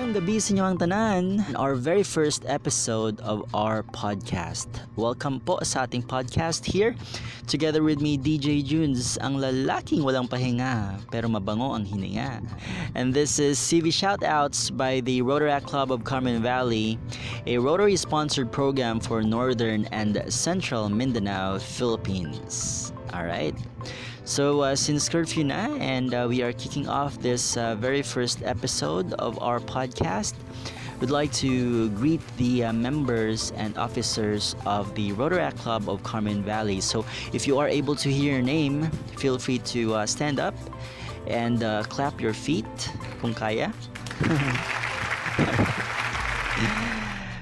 Ayong gabi sa inyong tanan, our very first episode of our podcast. Welcome po sa ating podcast here. Together with me, DJ Junes, ang lalaking walang pahinga pero mabango ang hininga. And this is CV Shoutouts by the Rotaract Club of Carmen Valley, a Rotary-sponsored program for Northern and Central Mindanao, Philippines. Alright. So since curfew na and we are kicking off this very first episode of our podcast, we'd like to greet the members and officers of the Rotaract Club of Carmen Valley. So if you are able to hear your name, feel free to stand up and clap your feet kung kaya.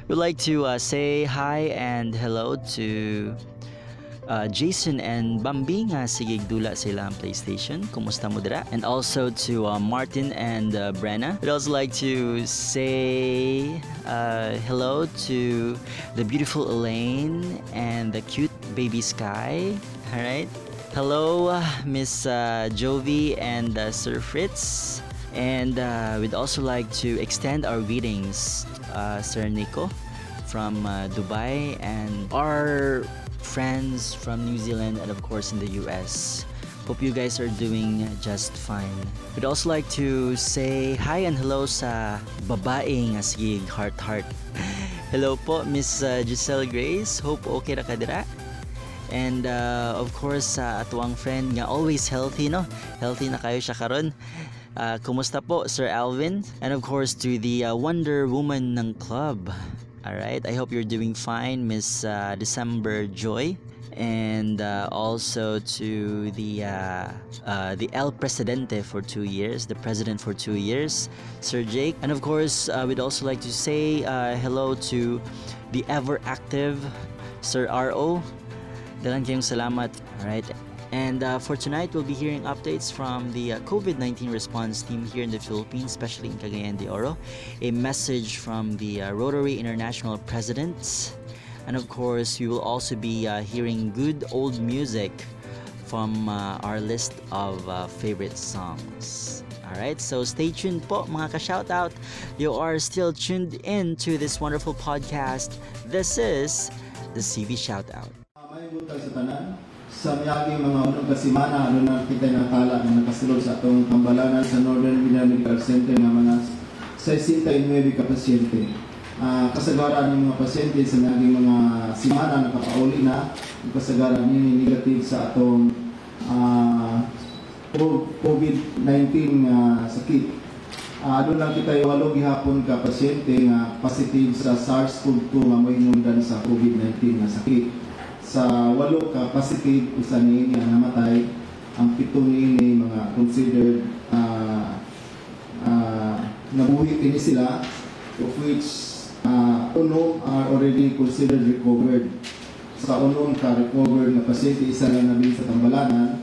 We'd like to say hi and hello to Jason and Bambi nga sigigdula sila ang PlayStation. Kumusta mo dira? And also to Martin and Brenna. I'd also like to say hello to the beautiful Elaine and the cute baby Sky. Alright. Hello, Miss Jovi and Sir Fritz. And we'd also like to extend our greetings Sir Nico from Dubai and our friends from New Zealand and of course in the US. Hope you guys are doing just fine. We'd also like to say hi and hello sa babae nga sige heart. Hello po Miss Giselle Grace. Hope okay ra kadira. And of course sa atuang friend nga always healthy no. Healthy na kayo siya karon. Kumusta po Sir Alvin? And of course to the Wonder Woman ng club. Alright, I hope you're doing fine, Miss December Joy, and also to the El Presidente for 2 years, the President for 2 years, Sir Jake. And of course, we'd also like to say hello to the ever-active Sir R.O. Dalan kayong salamat. Alright, and for tonight, we'll be hearing updates from the COVID-19 response team here in the Philippines, especially in Cagayan de Oro. A message from the Rotary International President. And of course, we will also be hearing good old music from our list of favorite songs. Alright, so stay tuned po mga ka-shoutout. You are still tuned in to this wonderful podcast. This is the CV Shoutout. Sa miyaging mga unang kasimana, ano na kita ng tala na nakasulod sa itong pambalanan sa Northern Mindanao Medical Center na mga 69 kapasyente. Kasagaran ng mga pasyente sa miyaging mga simana nakapauli na, ang kasagaran nini negative sa itong COVID-19 sakit. Ano na kita yung 8 gihapon kapasyente na positive sa SARS-CoV-2 na may inundan sa COVID-19 na sakit. Sa 8 ka positive, isa ni na namatay, ang 7 ni mga considered nabuhi din sila, of which 1 are already considered recovered. Sa 1 ka recovered na pasyente, isa na nabili sa tambalanan,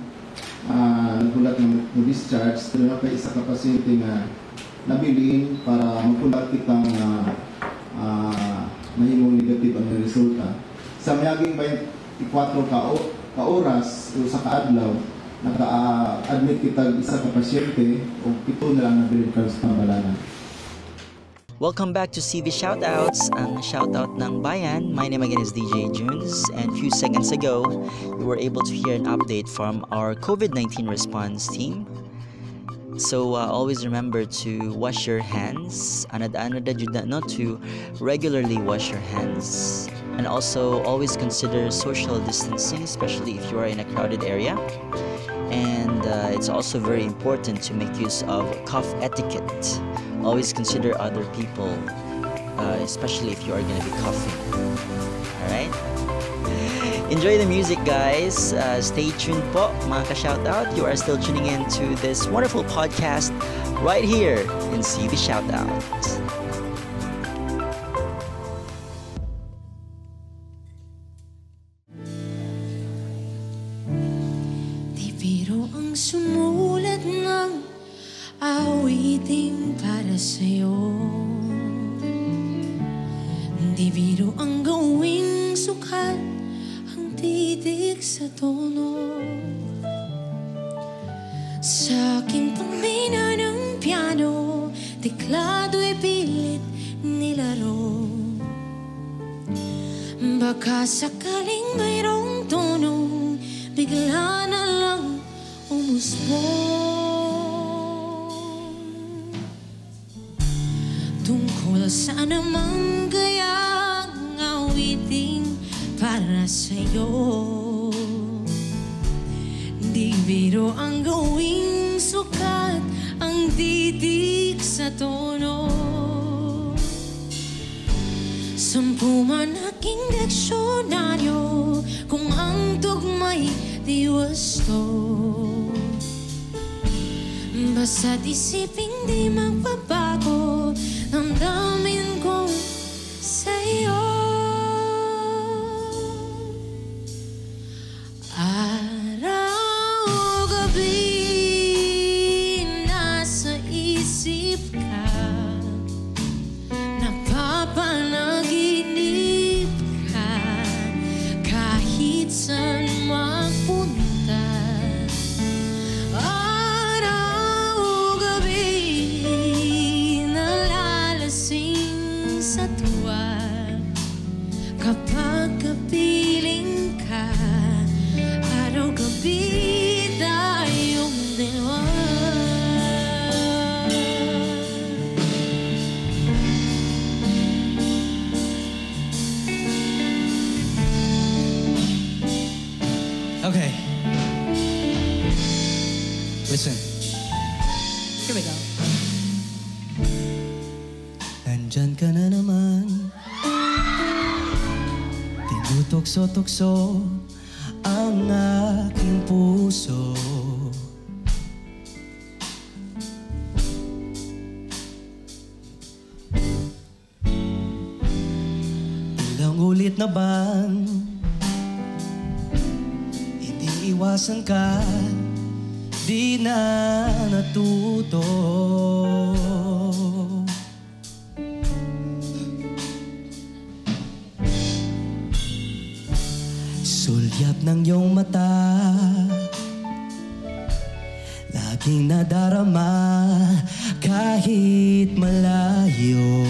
nagulat na discharge, pero na pa isa ka pasyente na nabilin para magulat kitang mahimong negative ang resulta. Sa miyaging 24 ka oras o sa kaadlaw, naka-admit kita isa ka pasyente o 7 na lang nabilin sa tambalanan. Welcome back to CV Shoutouts, ang shoutout ng bayan. My name again is DJ Junes, and few seconds ago, we were able to hear an update from our COVID-19 response team. So always remember to wash your hands. Anad-anad jud na to regularly wash your hands. And also always consider social distancing, especially if you are in a crowded area. And it's also very important to make use of cough etiquette. Always consider other people, especially if you are going to be coughing. All right? Enjoy the music, guys. Stay tuned po, mga ka-shoutout. You are still tuning in to this wonderful podcast right here in CV Shoutout. Di biro ang sumulat ng awiting para sa'yo. Di biro ang gawing sukat titig sa tono. Sa aking pamina ng piano, teklado e bil Baka sakaling mayroong tunong bigla na lang umusbong tungkol sa anumang gayang awiting para sa'yo. Di biro ang gawing sukat ang titik sa tono. 10 man aking leksyonaryo kung ang tugma'y di wasto. Basta't isipin di magbabago ang damdamin kong sa'yo. Araw gabi nasa isip ka, napapanag saan magpunta. Araw gabi nalalasing sa tuwa kapag kapiling ka. Araw gabi tayong dalawa. Okay. Listen. Here we go. Nandyan ka na naman, tinutokso-tokso ang aking puso. Ilang ulit na bang iwasan ka, di na natuto. Sulyap ng iyong mata, laging nadarama kahit malayo.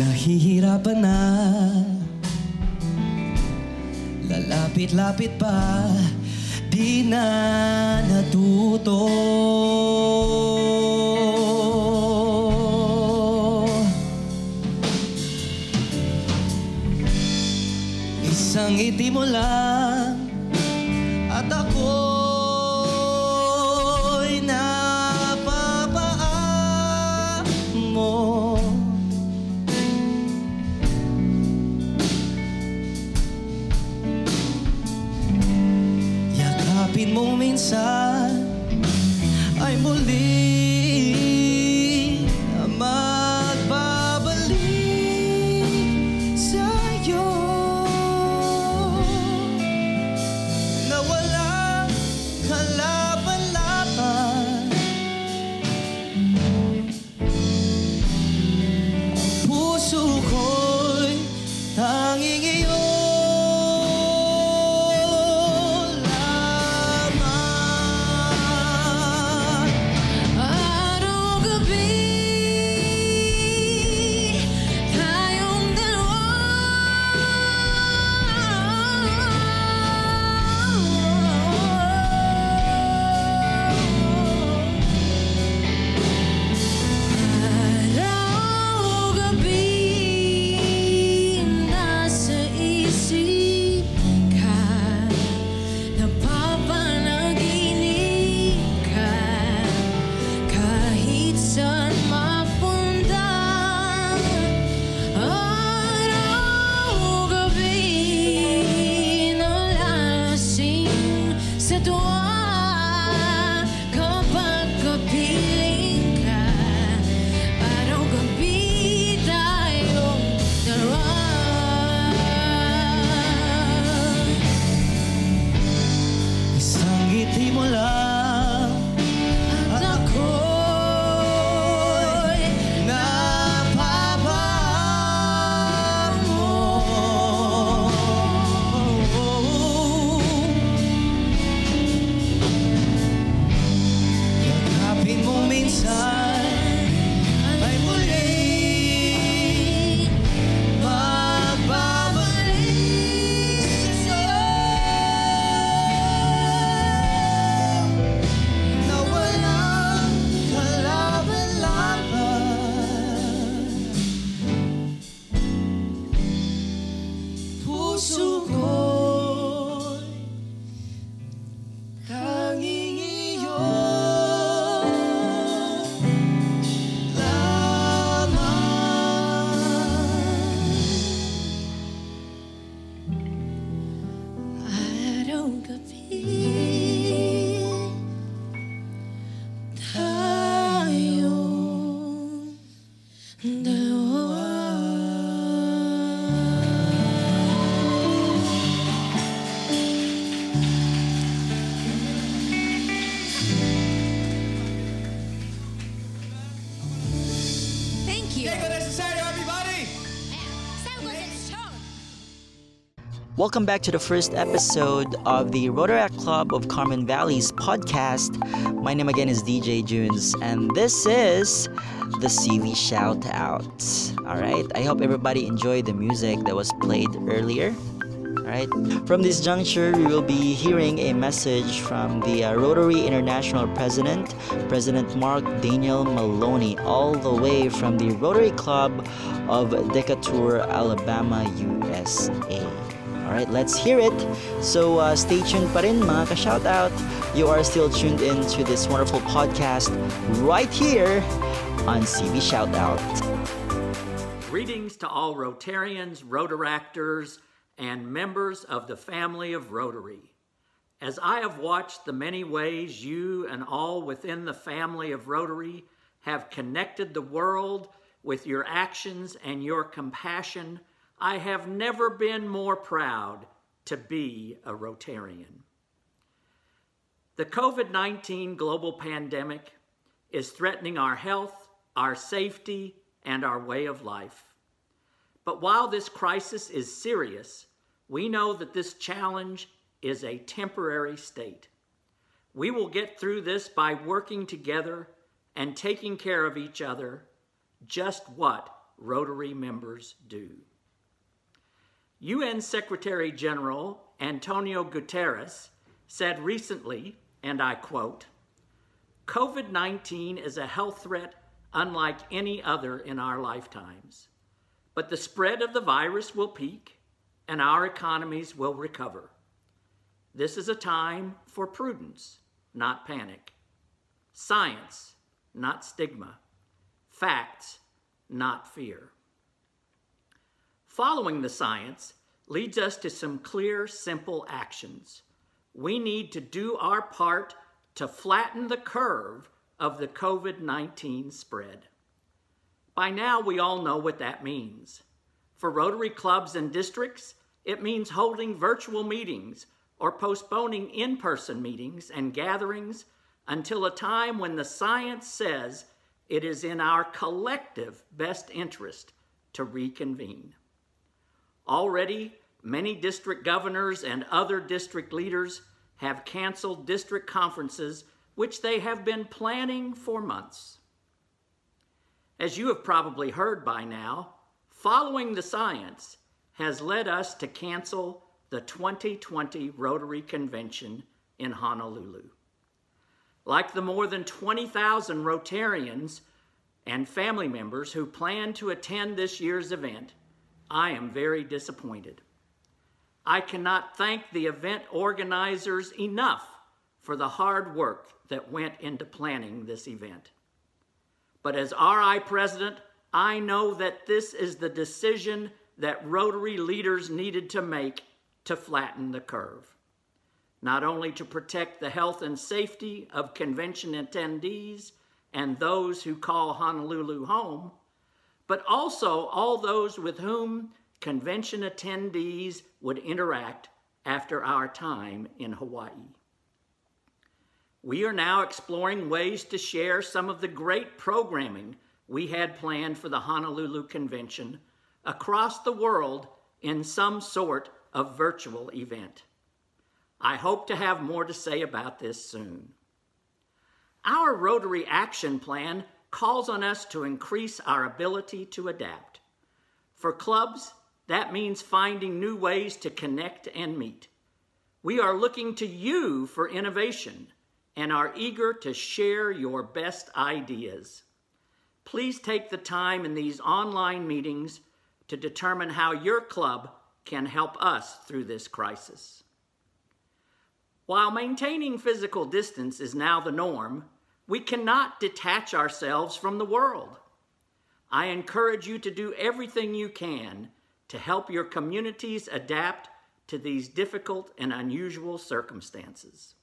Nahihirapan na, lalapit-lapit pa, di na natuto. Isang ngiti mo lang at ako mo minsan ay muli magbabalik sa'yo. Na walang kalaban-laban, ang puso ko'y tanging iyo. Welcome back to the first episode of the Rotaract Club of Carmen Valley's podcast. My name again is DJ Junes, and this is the CV Shoutout. Alright, I hope everybody enjoyed the music that was played earlier. Alright, from this juncture, we will be hearing a message from the Rotary International President, President Mark Daniel Maloney, all the way from the Rotary Club of Decatur, Alabama, USA. Alright, let's hear it. So stay tuned pa rin mga ka-shoutout. You are still tuned in to this wonderful podcast right here on CV Shoutout. Greetings to all Rotarians, Rotaractors, and members of the family of Rotary. As I have watched the many ways you and all within the family of Rotary have connected the world with your actions and your compassion, I have never been more proud to be a Rotarian. The COVID-19 global pandemic is threatening our health, our safety, and our way of life. But while this crisis is serious, we know that this challenge is a temporary state. We will get through this by working together and taking care of each other, just what Rotary members do. UN Secretary General Antonio Guterres said recently, and I quote, "COVID-19 is a health threat unlike any other in our lifetimes, but the spread of the virus will peak and our economies will recover. This is a time for prudence, not panic. Science, not stigma. Facts, not fear." Following the science leads us to some clear, simple actions. We need to do our part to flatten the curve of the COVID-19 spread. By now, we all know what that means. For Rotary clubs and districts, it means holding virtual meetings or postponing in-person meetings and gatherings until a time when the science says it is in our collective best interest to reconvene. Already, many district governors and other district leaders have canceled district conferences, which they have been planning for months. As you have probably heard by now, following the science has led us to cancel the 2020 Rotary Convention in Honolulu. Like the more than 20,000 Rotarians and family members who plan to attend this year's event, I am very disappointed. I cannot thank the event organizers enough for the hard work that went into planning this event. But as RI President, I know that this is the decision that Rotary leaders needed to make to flatten the curve, not only to protect the health and safety of convention attendees and those who call Honolulu home, but also all those with whom convention attendees would interact after our time in Hawaii. We are now exploring ways to share some of the great programming we had planned for the Honolulu Convention across the world in some sort of virtual event. I hope to have more to say about this soon. Our Rotary Action Plan calls on us to increase our ability to adapt. For clubs, that means finding new ways to connect and meet. We are looking to you for innovation and are eager to share your best ideas. Please take the time in these online meetings to determine how your club can help us through this crisis. While maintaining physical distance is now the norm, we cannot detach ourselves from the world. I encourage you to do everything you can to help your communities adapt to these difficult and unusual circumstances.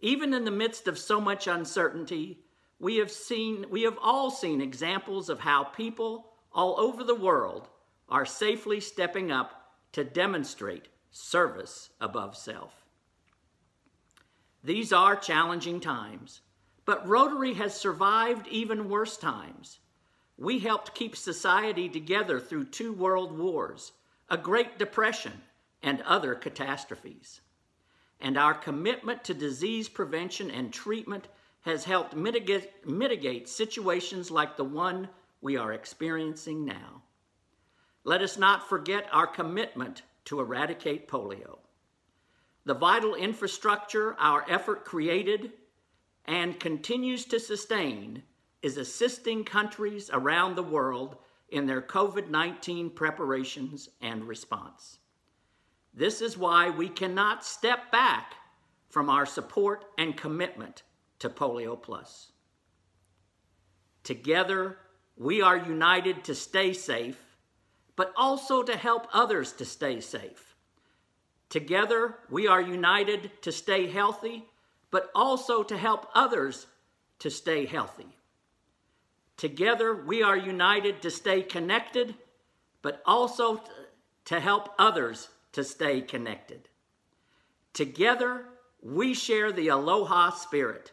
Even in the midst of so much uncertainty, we have all seen examples of how people all over the world are safely stepping up to demonstrate service above self. These are challenging times, but Rotary has survived even worse times. We helped keep society together through 2 world wars, a Great Depression, and other catastrophes. And our commitment to disease prevention and treatment has helped mitigate situations like the one we are experiencing now. Let us not forget our commitment to eradicate polio. The vital infrastructure our effort created and continues to sustain is assisting countries around the world in their COVID-19 preparations and response. This is why we cannot step back from our support and commitment to Polio Plus. Together, we are united to stay safe, but also to help others to stay safe. Together, we are united to stay healthy, but also to help others to stay healthy. Together, we are united to stay connected, but also to help others to stay connected. Together, we share the Aloha spirit.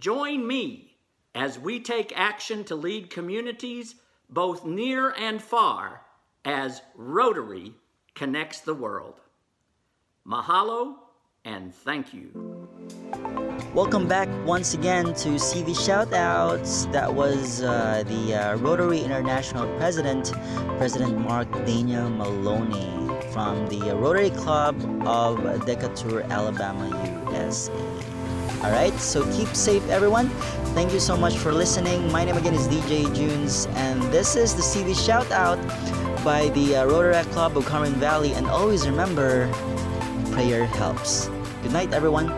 Join me as we take action to lead communities both near and far as Rotary connects the world. Mahalo and thank you. Welcome back once again to CV Shoutouts. That was the Rotary International President Mark Daniel Maloney from the Rotary Club of Decatur, Alabama, USA. Alright, so keep safe everyone. Thank you so much for listening. My name again is DJ Junes, and this is the CV Shoutout by the Rotaract Club of Carmen Valley. And always remember, prayer helps. Good night everyone.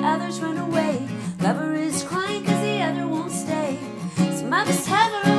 Lovers run away, lover is crying cause the other won't stay. His mother's heaven.